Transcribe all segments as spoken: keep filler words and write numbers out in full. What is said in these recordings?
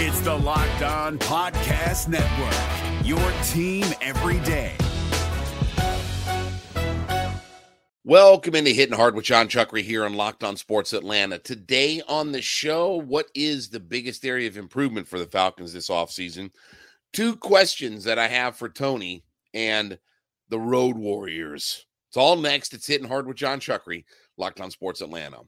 It's the Locked On Podcast Network, your team every day. Welcome into Hittin' Hard with Jon Chuckery here on Locked On Sports Atlanta. Today on the show, what is the biggest area of improvement for the Falcons this offseason? Two questions that I have for Tony and the Road Warriors. It's all next. It's Hittin' Hard with Jon Chuckery, Locked On Sports Atlanta.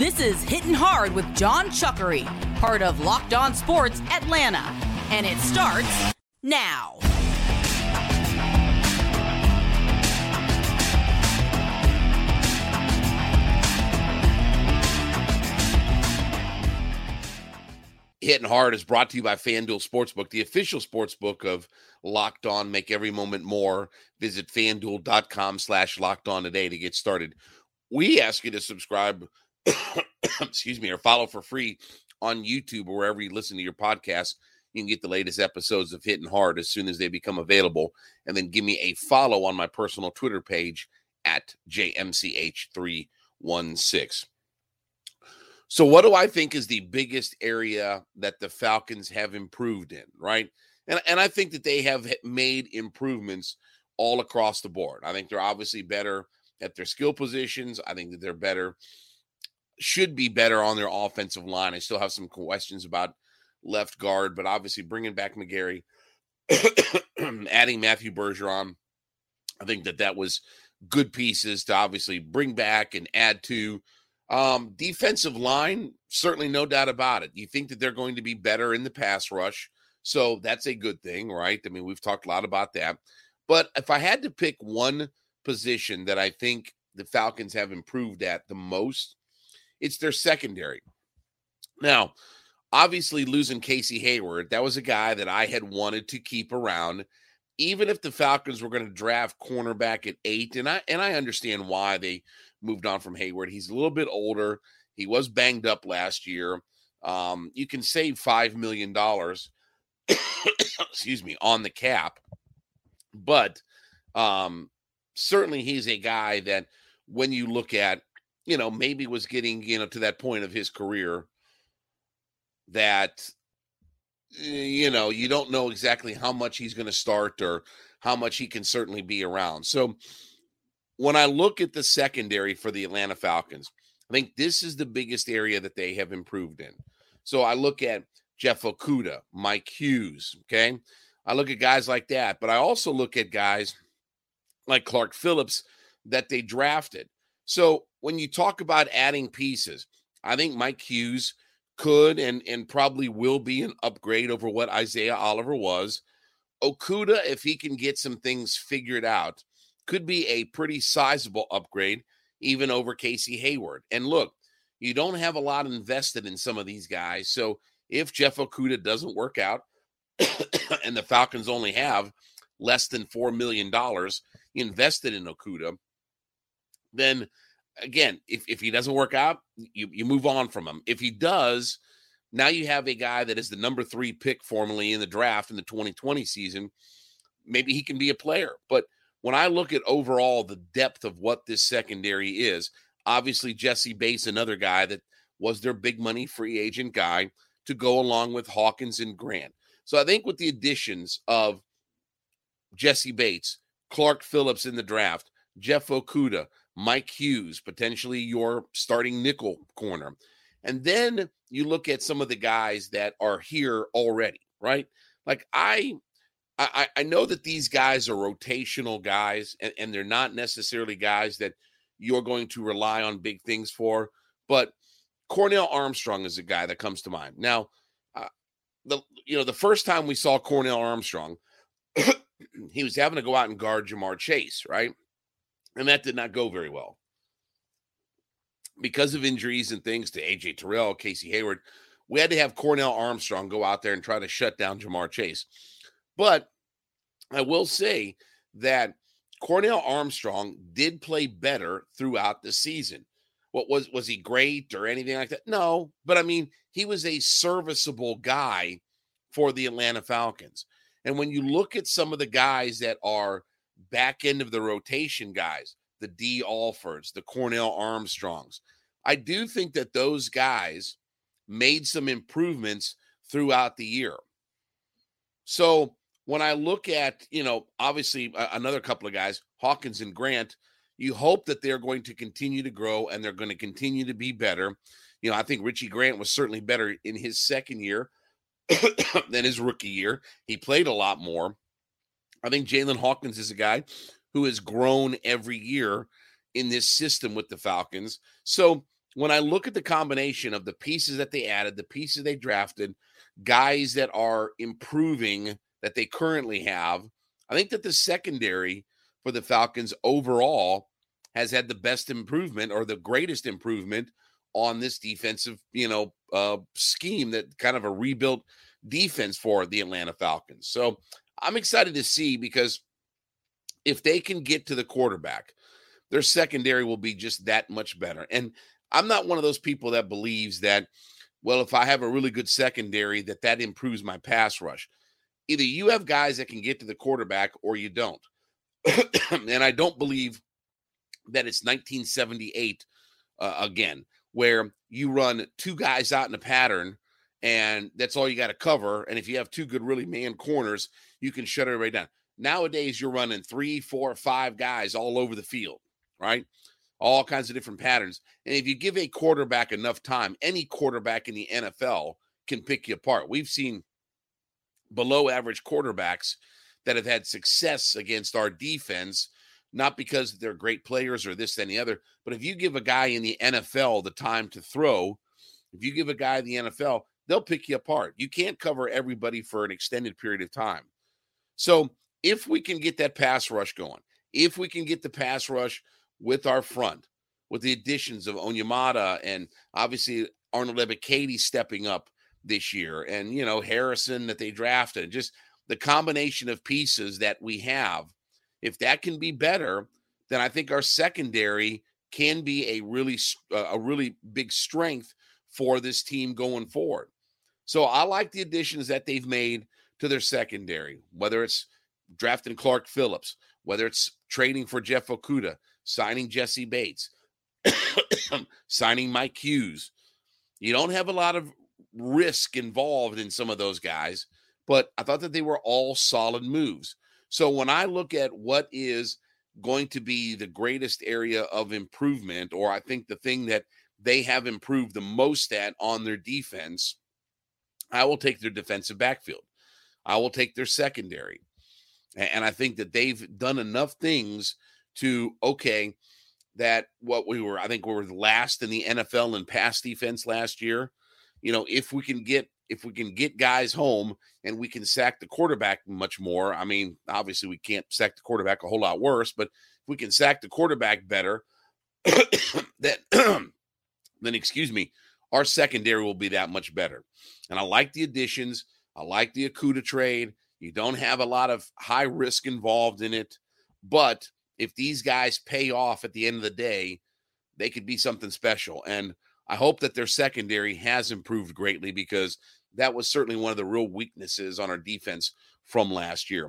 This is Hittin' Hard with Jon Chuckery, part of Locked On Sports Atlanta, and it starts now. Hittin' Hard is brought to you by FanDuel Sportsbook, the official sportsbook of Locked On. Make every moment more. Visit FanDuel.com slash Locked On today to get started. We ask you to subscribe excuse me, or follow for free on YouTube or wherever you listen to your podcast. You can get the latest episodes of Hittin' Hard as soon as they become available. And then give me a follow on my personal Twitter page at J M C H three one six. So what do I think is the biggest area that the Falcons have improved in, right? And, and I think that they have made improvements all across the board. I think they're obviously better at their skill positions. I think that they're better should be better on their offensive line. I still have some questions about left guard, but obviously bringing back McGarry, adding Matthew Bergeron, I think that that was good pieces to obviously bring back and add to. Um, defensive line, certainly no doubt about it. You think that they're going to be better in the pass rush, so that's a good thing, right? I mean, we've talked a lot about that. But if I had to pick one position that I think the Falcons have improved at the most, it's their secondary. Now, obviously losing Casey Hayward, that was a guy that I had wanted to keep around, even if the Falcons were going to draft cornerback at eight. And I and I understand why they moved on from Hayward. He's a little bit older. He was banged up last year. Um, you can save five million dollars excuse me, on the cap. But um, certainly he's a guy that when you look at, you know, maybe was getting, you know, to that point of his career that, you know, you don't know exactly how much he's going to start or how much he can certainly be around. So when I look at the secondary for the Atlanta Falcons, I think this is the biggest area that they have improved in. So I look at Jeff Okudah, Mike Hughes, okay? I look at guys like that, but I also look at guys like Clark Phillips that they drafted. So when you talk about adding pieces, I think Mike Hughes could and, and probably will be an upgrade over what Isaiah Oliver was. Okudah, if he can get some things figured out, could be a pretty sizable upgrade, even over Casey Hayward. And look, you don't have a lot invested in some of these guys. So if Jeff Okudah doesn't work out and the Falcons only have less than four million dollars invested in Okudah, then again, if, if he doesn't work out, you, you move on from him. If he does, now you have a guy that is the number three pick formerly in the draft in the twenty twenty season. Maybe he can be a player. But when I look at overall the depth of what this secondary is, obviously Jesse Bates, another guy that was their big money free agent guy to go along with Hawkins and Grant. So I think with the additions of Jesse Bates, Clark Phillips in the draft, Jeff Okudah, Mike Hughes, potentially your starting nickel corner. And then you look at some of the guys that are here already, right? Like I I, I know that these guys are rotational guys, and, and they're not necessarily guys that you're going to rely on big things for, but Cornell Armstrong is a guy that comes to mind. Now, uh, the you know, the first time we saw Cornell Armstrong, he was having to go out and guard Jamar Chase, right? And that did not go very well because of injuries and things to A J Terrell, Casey Hayward. We had to have Cornell Armstrong go out there and try to shut down Jamar Chase. But I will say that Cornell Armstrong did play better throughout the season. What was, was he great or anything like that? No, but I mean, he was a serviceable guy for the Atlanta Falcons. And when you look at some of the guys that are back end of the rotation guys, the D. Alfords, the Cornell Armstrongs, I do think that those guys made some improvements throughout the year. So when I look at, you know, obviously another couple of guys, Hawkins and Grant, you hope that they're going to continue to grow and they're going to continue to be better. You know, I think Richie Grant was certainly better in his second year than his rookie year. He played a lot more. I think Jaylen Hawkins is a guy who has grown every year in this system with the Falcons. So when I look at the combination of the pieces that they added, the pieces they drafted, guys that are improving that they currently have, I think that the secondary for the Falcons overall has had the best improvement or the greatest improvement on this defensive, you know, uh, scheme that kind of a rebuilt defense for the Atlanta Falcons. So I'm excited to see, because if they can get to the quarterback, their secondary will be just that much better. And I'm not one of those people that believes that, well, if I have a really good secondary, that that improves my pass rush. Either you have guys that can get to the quarterback or you don't. And I don't believe that it's nineteen seventy-eight uh, again, where you run two guys out in a pattern and that's all you got to cover. And if you have two good, really man corners, you can shut everybody down. Nowadays, you're running three, four, five guys all over the field, right? All kinds of different patterns. And if you give a quarterback enough time, any quarterback in the N F L can pick you apart. We've seen below average quarterbacks that have had success against our defense, not because they're great players or this, then the other, but if you give a guy in the N F L the time to throw, if you give a guy in the N F L, they'll pick you apart. You can't cover everybody for an extended period of time. So if we can get that pass rush going, if we can get the pass rush with our front, with the additions of Onyemata and obviously Arnold Ebiketie stepping up this year, and, you know, Harrison that they drafted, just the combination of pieces that we have, if that can be better, then I think our secondary can be a really uh, a really big strength for this team going forward. So I like the additions that they've made to their secondary, whether it's drafting Clark Phillips, whether it's trading for Jeff Okudah, signing Jesse Bates, signing Mike Hughes. You don't have a lot of risk involved in some of those guys, but I thought that they were all solid moves. So when I look at what is going to be the greatest area of improvement, or I think the thing that they have improved the most at on their defense, I will take their defensive backfield. I will take their secondary. And I think that they've done enough things to, okay, that what we were, I think we were last in the N F L in pass defense last year. You know, if we can get, if we can get guys home and we can sack the quarterback much more, I mean, obviously we can't sack the quarterback a whole lot worse, but if we can sack the quarterback better, that then, excuse me, our secondary will be that much better. And I like the additions. I like the Okudah trade. You don't have a lot of high risk involved in it, but if these guys pay off at the end of the day, they could be something special. And I hope that their secondary has improved greatly, because that was certainly one of the real weaknesses on our defense from last year.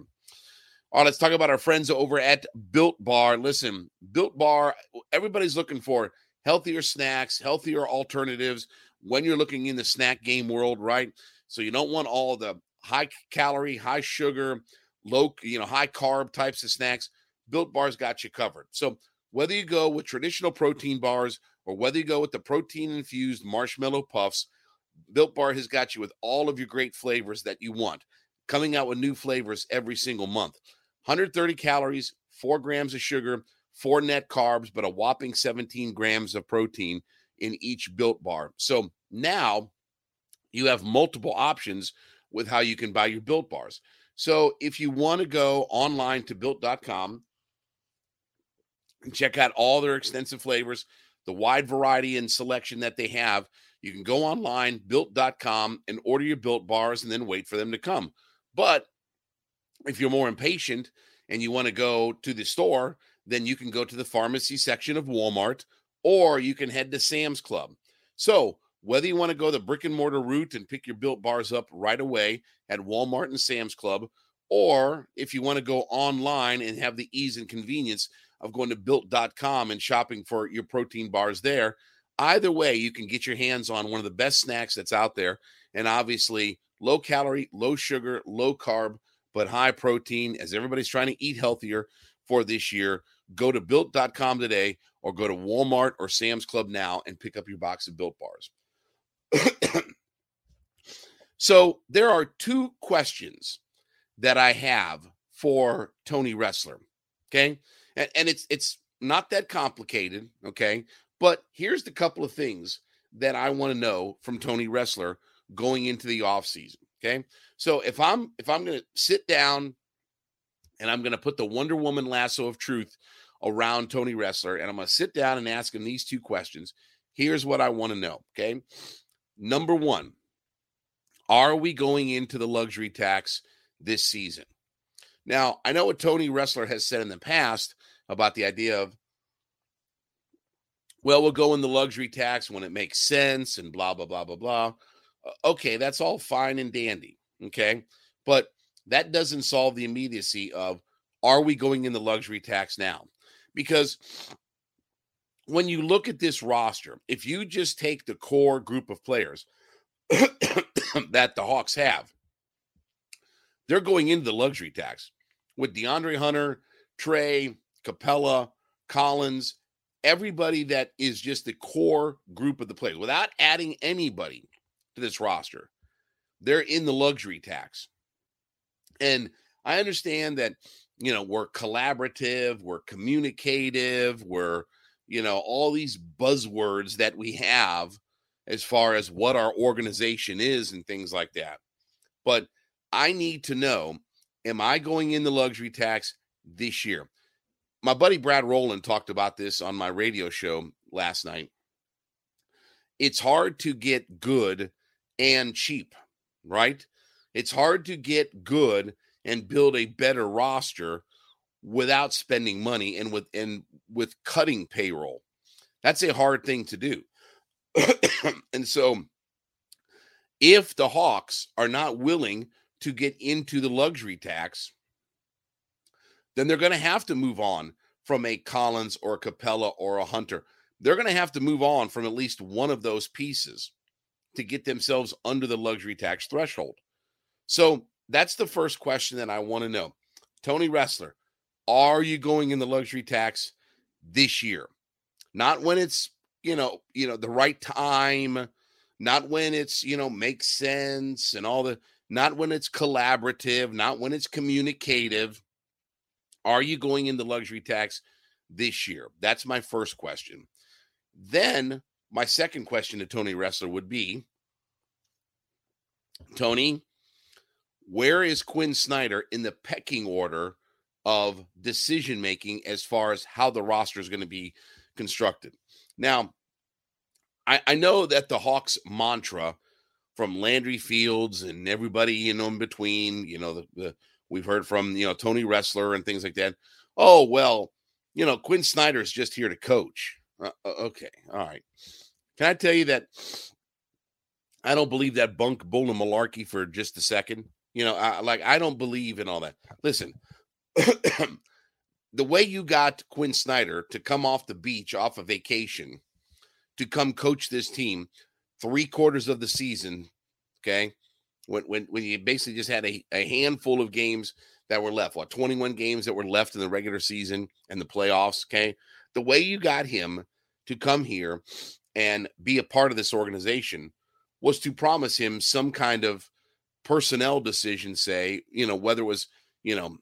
All right, let's talk about our friends over at Built Bar. Listen, Built Bar, everybody's looking for healthier snacks, healthier alternatives when you're looking in the snack game world, right? So you don't want all the high calorie, high sugar, low, you know, high carb types of snacks. Built Bar's got you covered. So whether you go with traditional protein bars or whether you go with the protein-infused marshmallow puffs, Built Bar has got you with all of your great flavors that you want, coming out with new flavors every single month. one hundred thirty calories, four grams of sugar, four net carbs, but a whopping seventeen grams of protein in each Built Bar. So now you have multiple options with how you can buy your Built Bars. So if you want to go online to built dot com and check out all their extensive flavors, the wide variety and selection that they have, you can go online, built dot com, and order your Built Bars and then wait for them to come. But if you're more impatient and you want to go to the store, then you can go to the pharmacy section of Walmart, or you can head to Sam's Club. So whether you want to go the brick and mortar route and pick your Built Bars up right away at Walmart and Sam's Club, or if you want to go online and have the ease and convenience of going to built dot com and shopping for your protein bars there, Either way, you can get your hands on one of the best snacks that's out there. And obviously, low calorie, low sugar, low carb, but high protein, as everybody's trying to eat healthier for this year. Go to built dot com today or go to Walmart or Sam's Club now and pick up your box of Built Bars. So there are two questions that I have for Tony Ressler, okay? And, and it's it's not that complicated, okay? But here's the couple of things that I want to know from Tony Ressler going into the offseason, okay? So if I'm if I'm going to sit down and I'm going to put the Wonder Woman lasso of truth around Tony Ressler, and I'm going to sit down and ask him these two questions, here's what I want to know, okay? Number one, are we going into the luxury tax this season? Now, I know what Tony Ressler has said in the past about the idea of, well, we'll go in the luxury tax when it makes sense and blah, blah, blah, blah, blah. Okay, that's all fine and dandy, okay? But that doesn't solve the immediacy of, are we going in the luxury tax now? Because when you look at this roster, if you just take the core group of players that the Hawks have, they're going into the luxury tax with DeAndre Hunter, Trey, Capella, Collins, everybody that is just the core group of the players. Without adding anybody to this roster, they're in the luxury tax. And I understand that, you know, we're collaborative, we're communicative, we're, you know, all these buzzwords that we have as far as what our organization is and things like that. But I need to know, am I going in the luxury tax this year? My buddy Brad Roland talked about this on my radio show last night. It's hard to get good and cheap, right? It's hard to get good and build a better roster without spending money and with and with cutting payroll. That's a hard thing to do. And so if the Hawks are not willing to get into the luxury tax, then they're going to have to move on from a Collins or a Capella or a Hunter. They're going to have to move on from at least one of those pieces to get themselves under the luxury tax threshold. So that's the first question that I want to know. Tony Ressler, are you going in the luxury tax this year? Not when it's, you know, you know, the right time, not when it's, you know, makes sense and all the, not when it's collaborative, not when it's communicative. Are you going in the luxury tax this year? That's my first question. Then my second question to Tony Ressler would be, Tony, where is Quinn Snyder in the pecking order of decision-making as far as how the roster is going to be constructed? Now, I, I know that the Hawks mantra from Landry Fields and everybody, you know, in between, you know, the, the we've heard from, you know, Tony Ressler and things like that. Oh, well, you know, Quinn Snyder is just here to coach. Uh, okay. All right. Can I tell you that I don't believe that bunk bull and malarkey for just a second? You know, I, like, I don't believe in all that. Listen, the way you got Quinn Snyder to come off the beach, off a vacation, to come coach this team three quarters of the season, okay, when when, when you basically just had a, a handful of games that were left, what, twenty-one games that were left in the regular season and the playoffs, okay? The way you got him to come here and be a part of this organization was to promise him some kind of personnel decision, say, you know, whether it was, you know,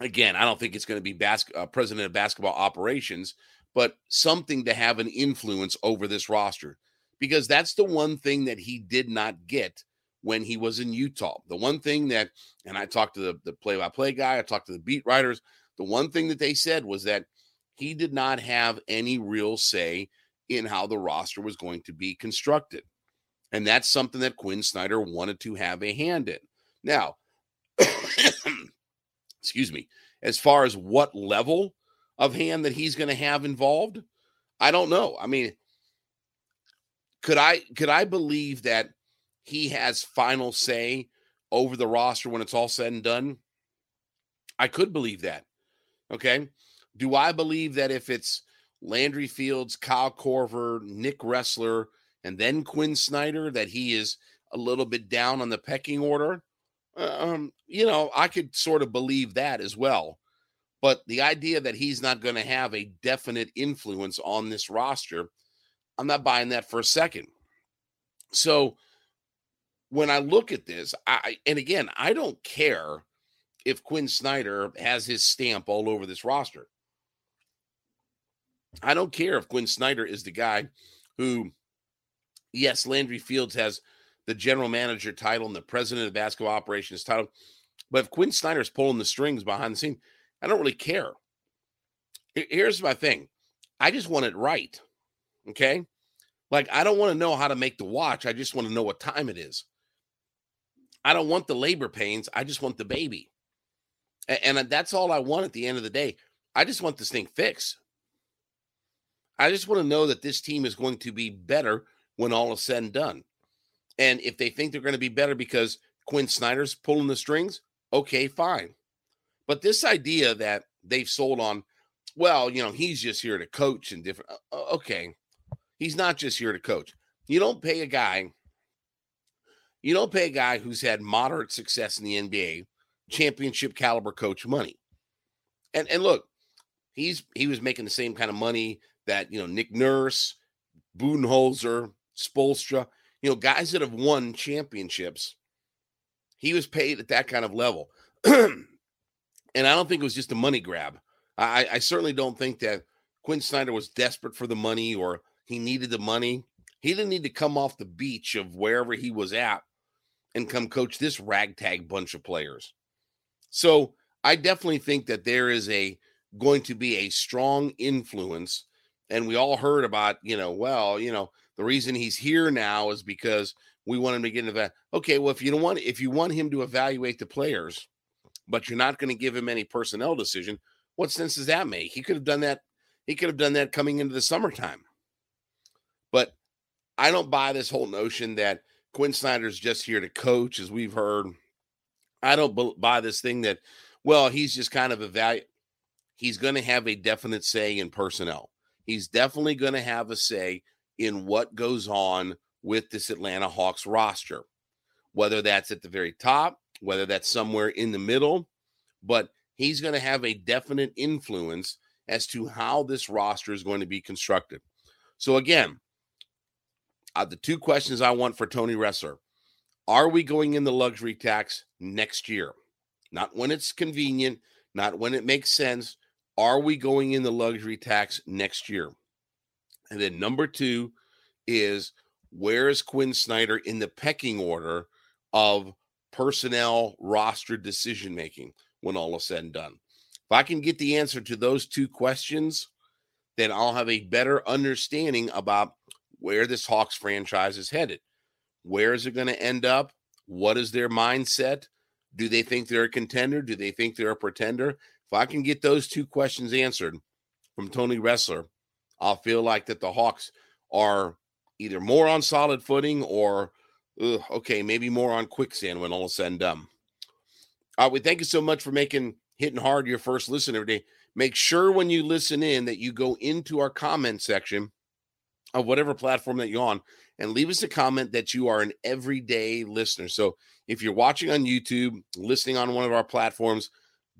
again, I don't think it's going to be bas- uh, president of basketball operations, but something to have an influence over this roster, because that's the one thing that he did not get when he was in Utah. The one thing that, and I talked to the, the play-by-play guy, I talked to the beat writers, the one thing that they said was that he did not have any real say in how the roster was going to be constructed. And that's something that Quinn Snyder wanted to have a hand in. Now, excuse me, as far as what level of hand that he's going to have involved, I don't know. I mean, could I could I believe that he has final say over the roster when it's all said and done? I could believe that, okay? Do I believe that if it's Landry Fields, Kyle Korver, Nick Ressler, and then Quinn Snyder, that he is a little bit down on the pecking order, um, you know, I could sort of believe that as well. But the idea that he's not going to have a definite influence on this roster, I'm not buying that for a second. So when I look at this, I and again, I don't care if Quinn Snyder has his stamp all over this roster. I don't care if Quinn Snyder is the guy who, yes, Landry Fields has the general manager title and the president of basketball operations title, but if Quinn Snyder's pulling the strings behind the scene, I don't really care. Here's my thing. I just want it right. Okay. Like, I don't want to know how to make the watch. I just want to know what time it is. I don't want the labor pains. I just want the baby. And that's all I want at the end of the day. I just want this thing fixed. I just want to know that this team is going to be better when all is said and done. And if they think they're going to be better because Quinn Snyder's pulling the strings, okay, fine. But this idea that they've sold on, well, you know, he's just here to coach and different. Okay, he's not just here to coach. You don't pay a guy. You don't pay a guy who's had moderate success in the N B A championship caliber coach money. And and look, he's he was making the same kind of money that, you know, Nick Nurse, Budenholzer, Spoelstra, you know, guys that have won championships. He was paid at that kind of level. And I don't think it was just a money grab. I, I certainly don't think that Quinn Snyder was desperate for the money or he needed the money. He didn't need to come off the beach of wherever he was at and come coach this ragtag bunch of players. So I definitely think that there is a going to be a strong influence. And we all heard about, you know, well, you know, the reason he's here now is because we want him to get into that. Okay, well, if you don't want, if you want him to evaluate the players, but you're not going to give him any personnel decision, what sense does that make? He could have done that. He could have done that coming into the summertime. But I don't buy this whole notion that Quinn Snyder's just here to coach, as we've heard. I don't buy this thing that, well, he's just kind of evaluating. He's going to have a definite say in personnel. He's definitely going to have a say in what goes on with this Atlanta Hawks roster, whether that's at the very top, whether that's somewhere in the middle, but he's going to have a definite influence as to how this roster is going to be constructed. So again, uh, the two questions I want for Tony Ressler: are we going in the luxury tax next year? Not when it's convenient, not when it makes sense. Are we going in the luxury tax next year? And then number two is, where is Quinn Snyder in the pecking order of personnel roster decision-making when all is said and done? If I can get the answer to those two questions, then I'll have a better understanding about where this Hawks franchise is headed. Where is it going to end up? What is their mindset? Do they think they're a contender? Do they think they're a pretender? If I can get those two questions answered from Tony Ressler, I'll feel like that the Hawks are either more on solid footing or Ugh, okay, maybe more on quicksand when all is said and done. All right, we thank you so much for making Hittin' Hard your first listen every day. Make sure when you listen in that you go into our comment section of whatever platform that you're on and leave us a comment that you are an everyday listener. So if you're watching on YouTube, listening on one of our platforms,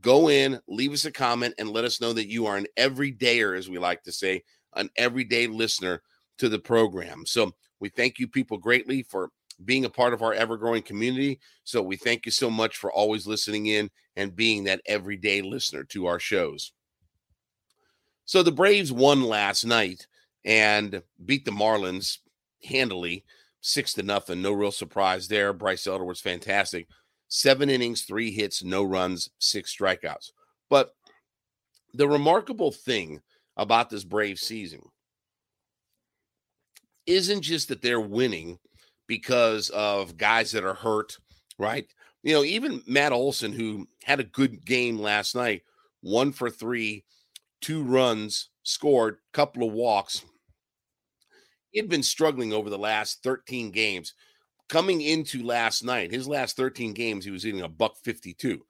go in, leave us a comment, and let us know that you are an everydayer, as we like to say, an everyday listener to the program. So we thank you people greatly for being a part of our ever-growing community. So we thank you so much for always listening in and being that everyday listener to our shows. So the Braves won last night and beat the Marlins handily, six to nothing. No real surprise there. Bryce Elder was fantastic. Seven innings, three hits, no runs, six strikeouts. But the remarkable thing about this Braves season isn't just that they're winning because of guys that are hurt, right? You know, even Matt Olson, who had a good game last night, one for three, two runs scored, couple of walks. He had been struggling over the last thirteen games. Coming into last night, his last thirteen games, he was hitting a buck fifty-two.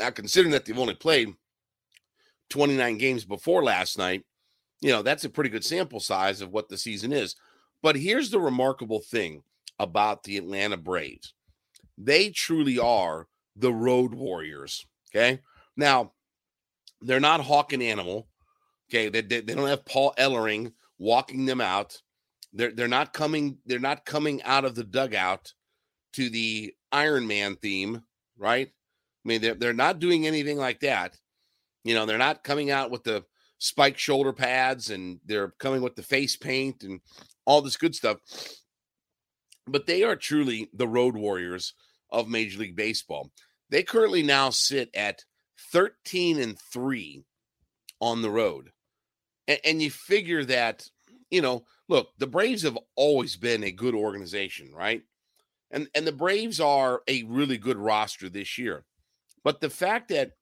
Now, considering that they've only played twenty-nine games before last night, you know, that's a pretty good sample size of what the season is. But here's the remarkable thing about the Atlanta Braves. They truly are the road warriors, okay? Now, they're not Hawk and Animal, okay? They, they, they don't have Paul Ellering walking them out. They're, they're, not coming, they're not coming out of the dugout to the Iron Man theme, right? I mean, they're, they're not doing anything like that. You know, they're not coming out with the spiked shoulder pads, and they're coming with the face paint and all this good stuff. But they are truly the road warriors of Major League Baseball. They currently now sit at thirteen and three on the road. And, and you figure that, you know, look, the Braves have always been a good organization, right? And, and the Braves are a really good roster this year. But the fact that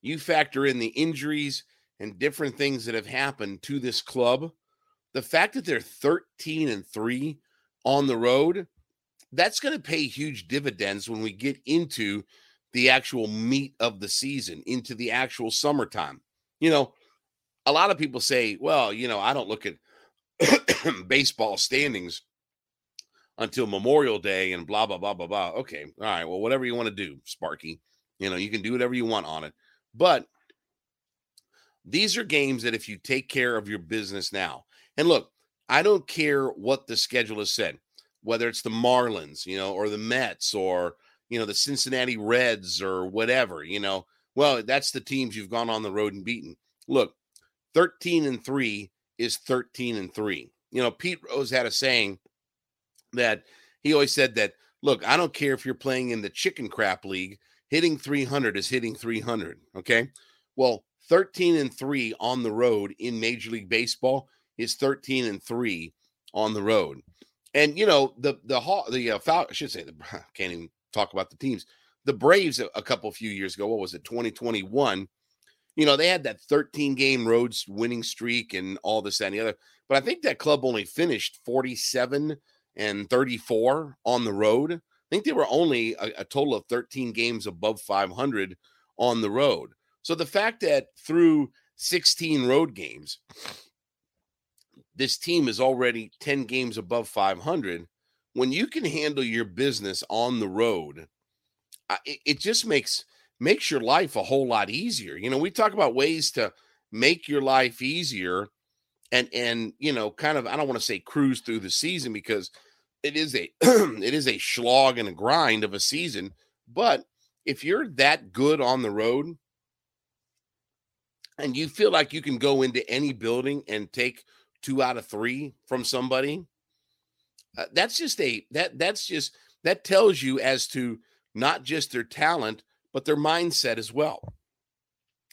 you factor in the injuries and different things that have happened to this club, the fact that they're thirteen and three on the road, that's going to pay huge dividends when we get into the actual meat of the season, into the actual summertime. You know, a lot of people say, well, you know, I don't look at baseball standings until Memorial Day and blah, blah, blah, blah, blah. Okay. All right. Well, whatever you want to do, Sparky, you know, you can do whatever you want on it. But these are games that if you take care of your business now, and look, I don't care what the schedule is said, whether it's the Marlins, you know, or the Mets or, you know, the Cincinnati Reds or whatever, you know, well, that's the teams you've gone on the road and beaten. Look, thirteen and three is thirteen and three. You know, Pete Rose had a saying that he always said that, look, I don't care if you're playing in the chicken crap league, hitting three hundred is hitting three hundred. Okay. Well, thirteen and three on the road in Major League Baseball is thirteen and three on the road. And, you know, the, the, the, uh, Fal- I should say the, I can't even talk about the teams, the Braves a, a couple few years ago, what was it? twenty twenty-one, you know, they had that thirteen game road winning streak and all this, that, and the other, but I think that club only finished forty-seven and thirty-four on the road. I think they were only a, a total of thirteen games above five hundred on the road. So the fact that through sixteen road games, this team is already ten games above five hundred. When you can handle your business on the road, it just makes, makes your life a whole lot easier. You know, we talk about ways to make your life easier and, and, you know, kind of, I don't want to say cruise through the season because it is a, it is a slog and a grind of a season. But if you're that good on the road and you feel like you can go into any building and take two out of three from somebody, uh, that's just a, that, that's just, that tells you as to not just their talent, but their mindset as well.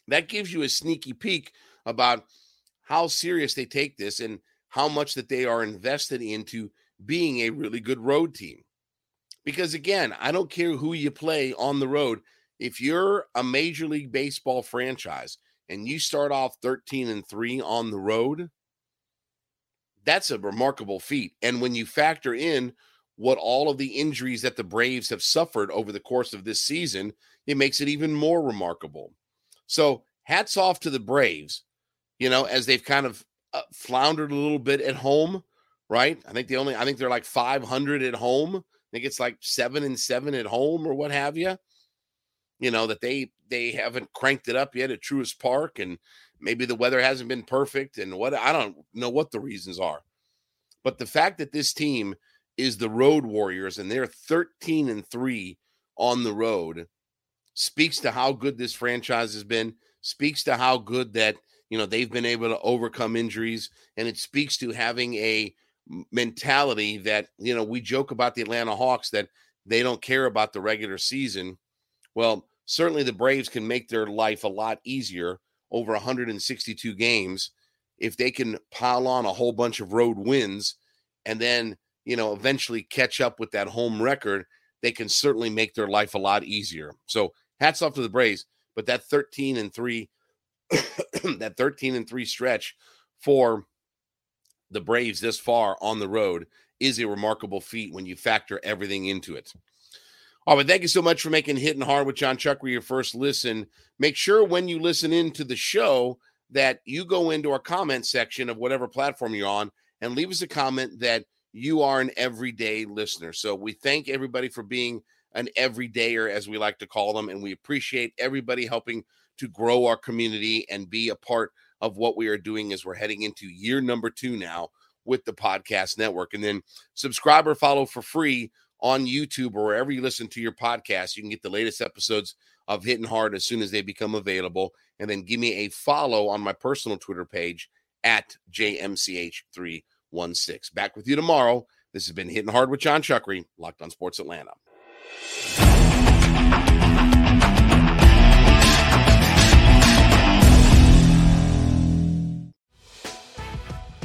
That gives you a sneaky peek about how serious they take this and how much that they are invested into being a really good road team. Because again, I don't care who you play on the road. If you're a Major League Baseball franchise and you start off thirteen and three on the road, that's a remarkable feat. And when you factor in what all of the injuries that the Braves have suffered over the course of this season, it makes it even more remarkable. So hats off to the Braves, you know, as they've kind of floundered a little bit at home, right? I think they only, I think they're like five hundred at home. I think it's like seven and seven at home or what have you, you know, that they, they haven't cranked it up yet at Truist Park, and maybe the weather hasn't been perfect and what, I don't know what the reasons are, but the fact that this team is the road warriors and they're thirteen and three on the road speaks to how good this franchise has been, speaks to how good that, you know, they've been able to overcome injuries. And it speaks to having a mentality that, you know, we joke about the Atlanta Hawks that they don't care about the regular season. Well, certainly the Braves can make their life a lot easier over one hundred sixty-two games if they can pile on a whole bunch of road wins and then, you know, eventually catch up with that home record. They can certainly make their life a lot easier. So hats off to the Braves, but that thirteen and three, that thirteen and three stretch for the Braves this far on the road is a remarkable feat when you factor everything into it. All right, thank you so much for making Hittin' Hard with Jon Chuckery your first listen. Make sure when you listen in to the show that you go into our comment section of whatever platform you're on and leave us a comment that you are an everyday listener. So we thank everybody for being an everydayer, as we like to call them, and we appreciate everybody helping to grow our community and be a part of what we are doing as we're heading into year number two now with the podcast network. And then subscribe or follow for free on YouTube or wherever you listen to your podcast. You can get the latest episodes of Hittin' Hard as soon as they become available. And then give me a follow on my personal Twitter page at J M C H three one six. Back with you tomorrow. This has been Hittin' Hard with Jon Chuckery, Locked On Sports Atlanta.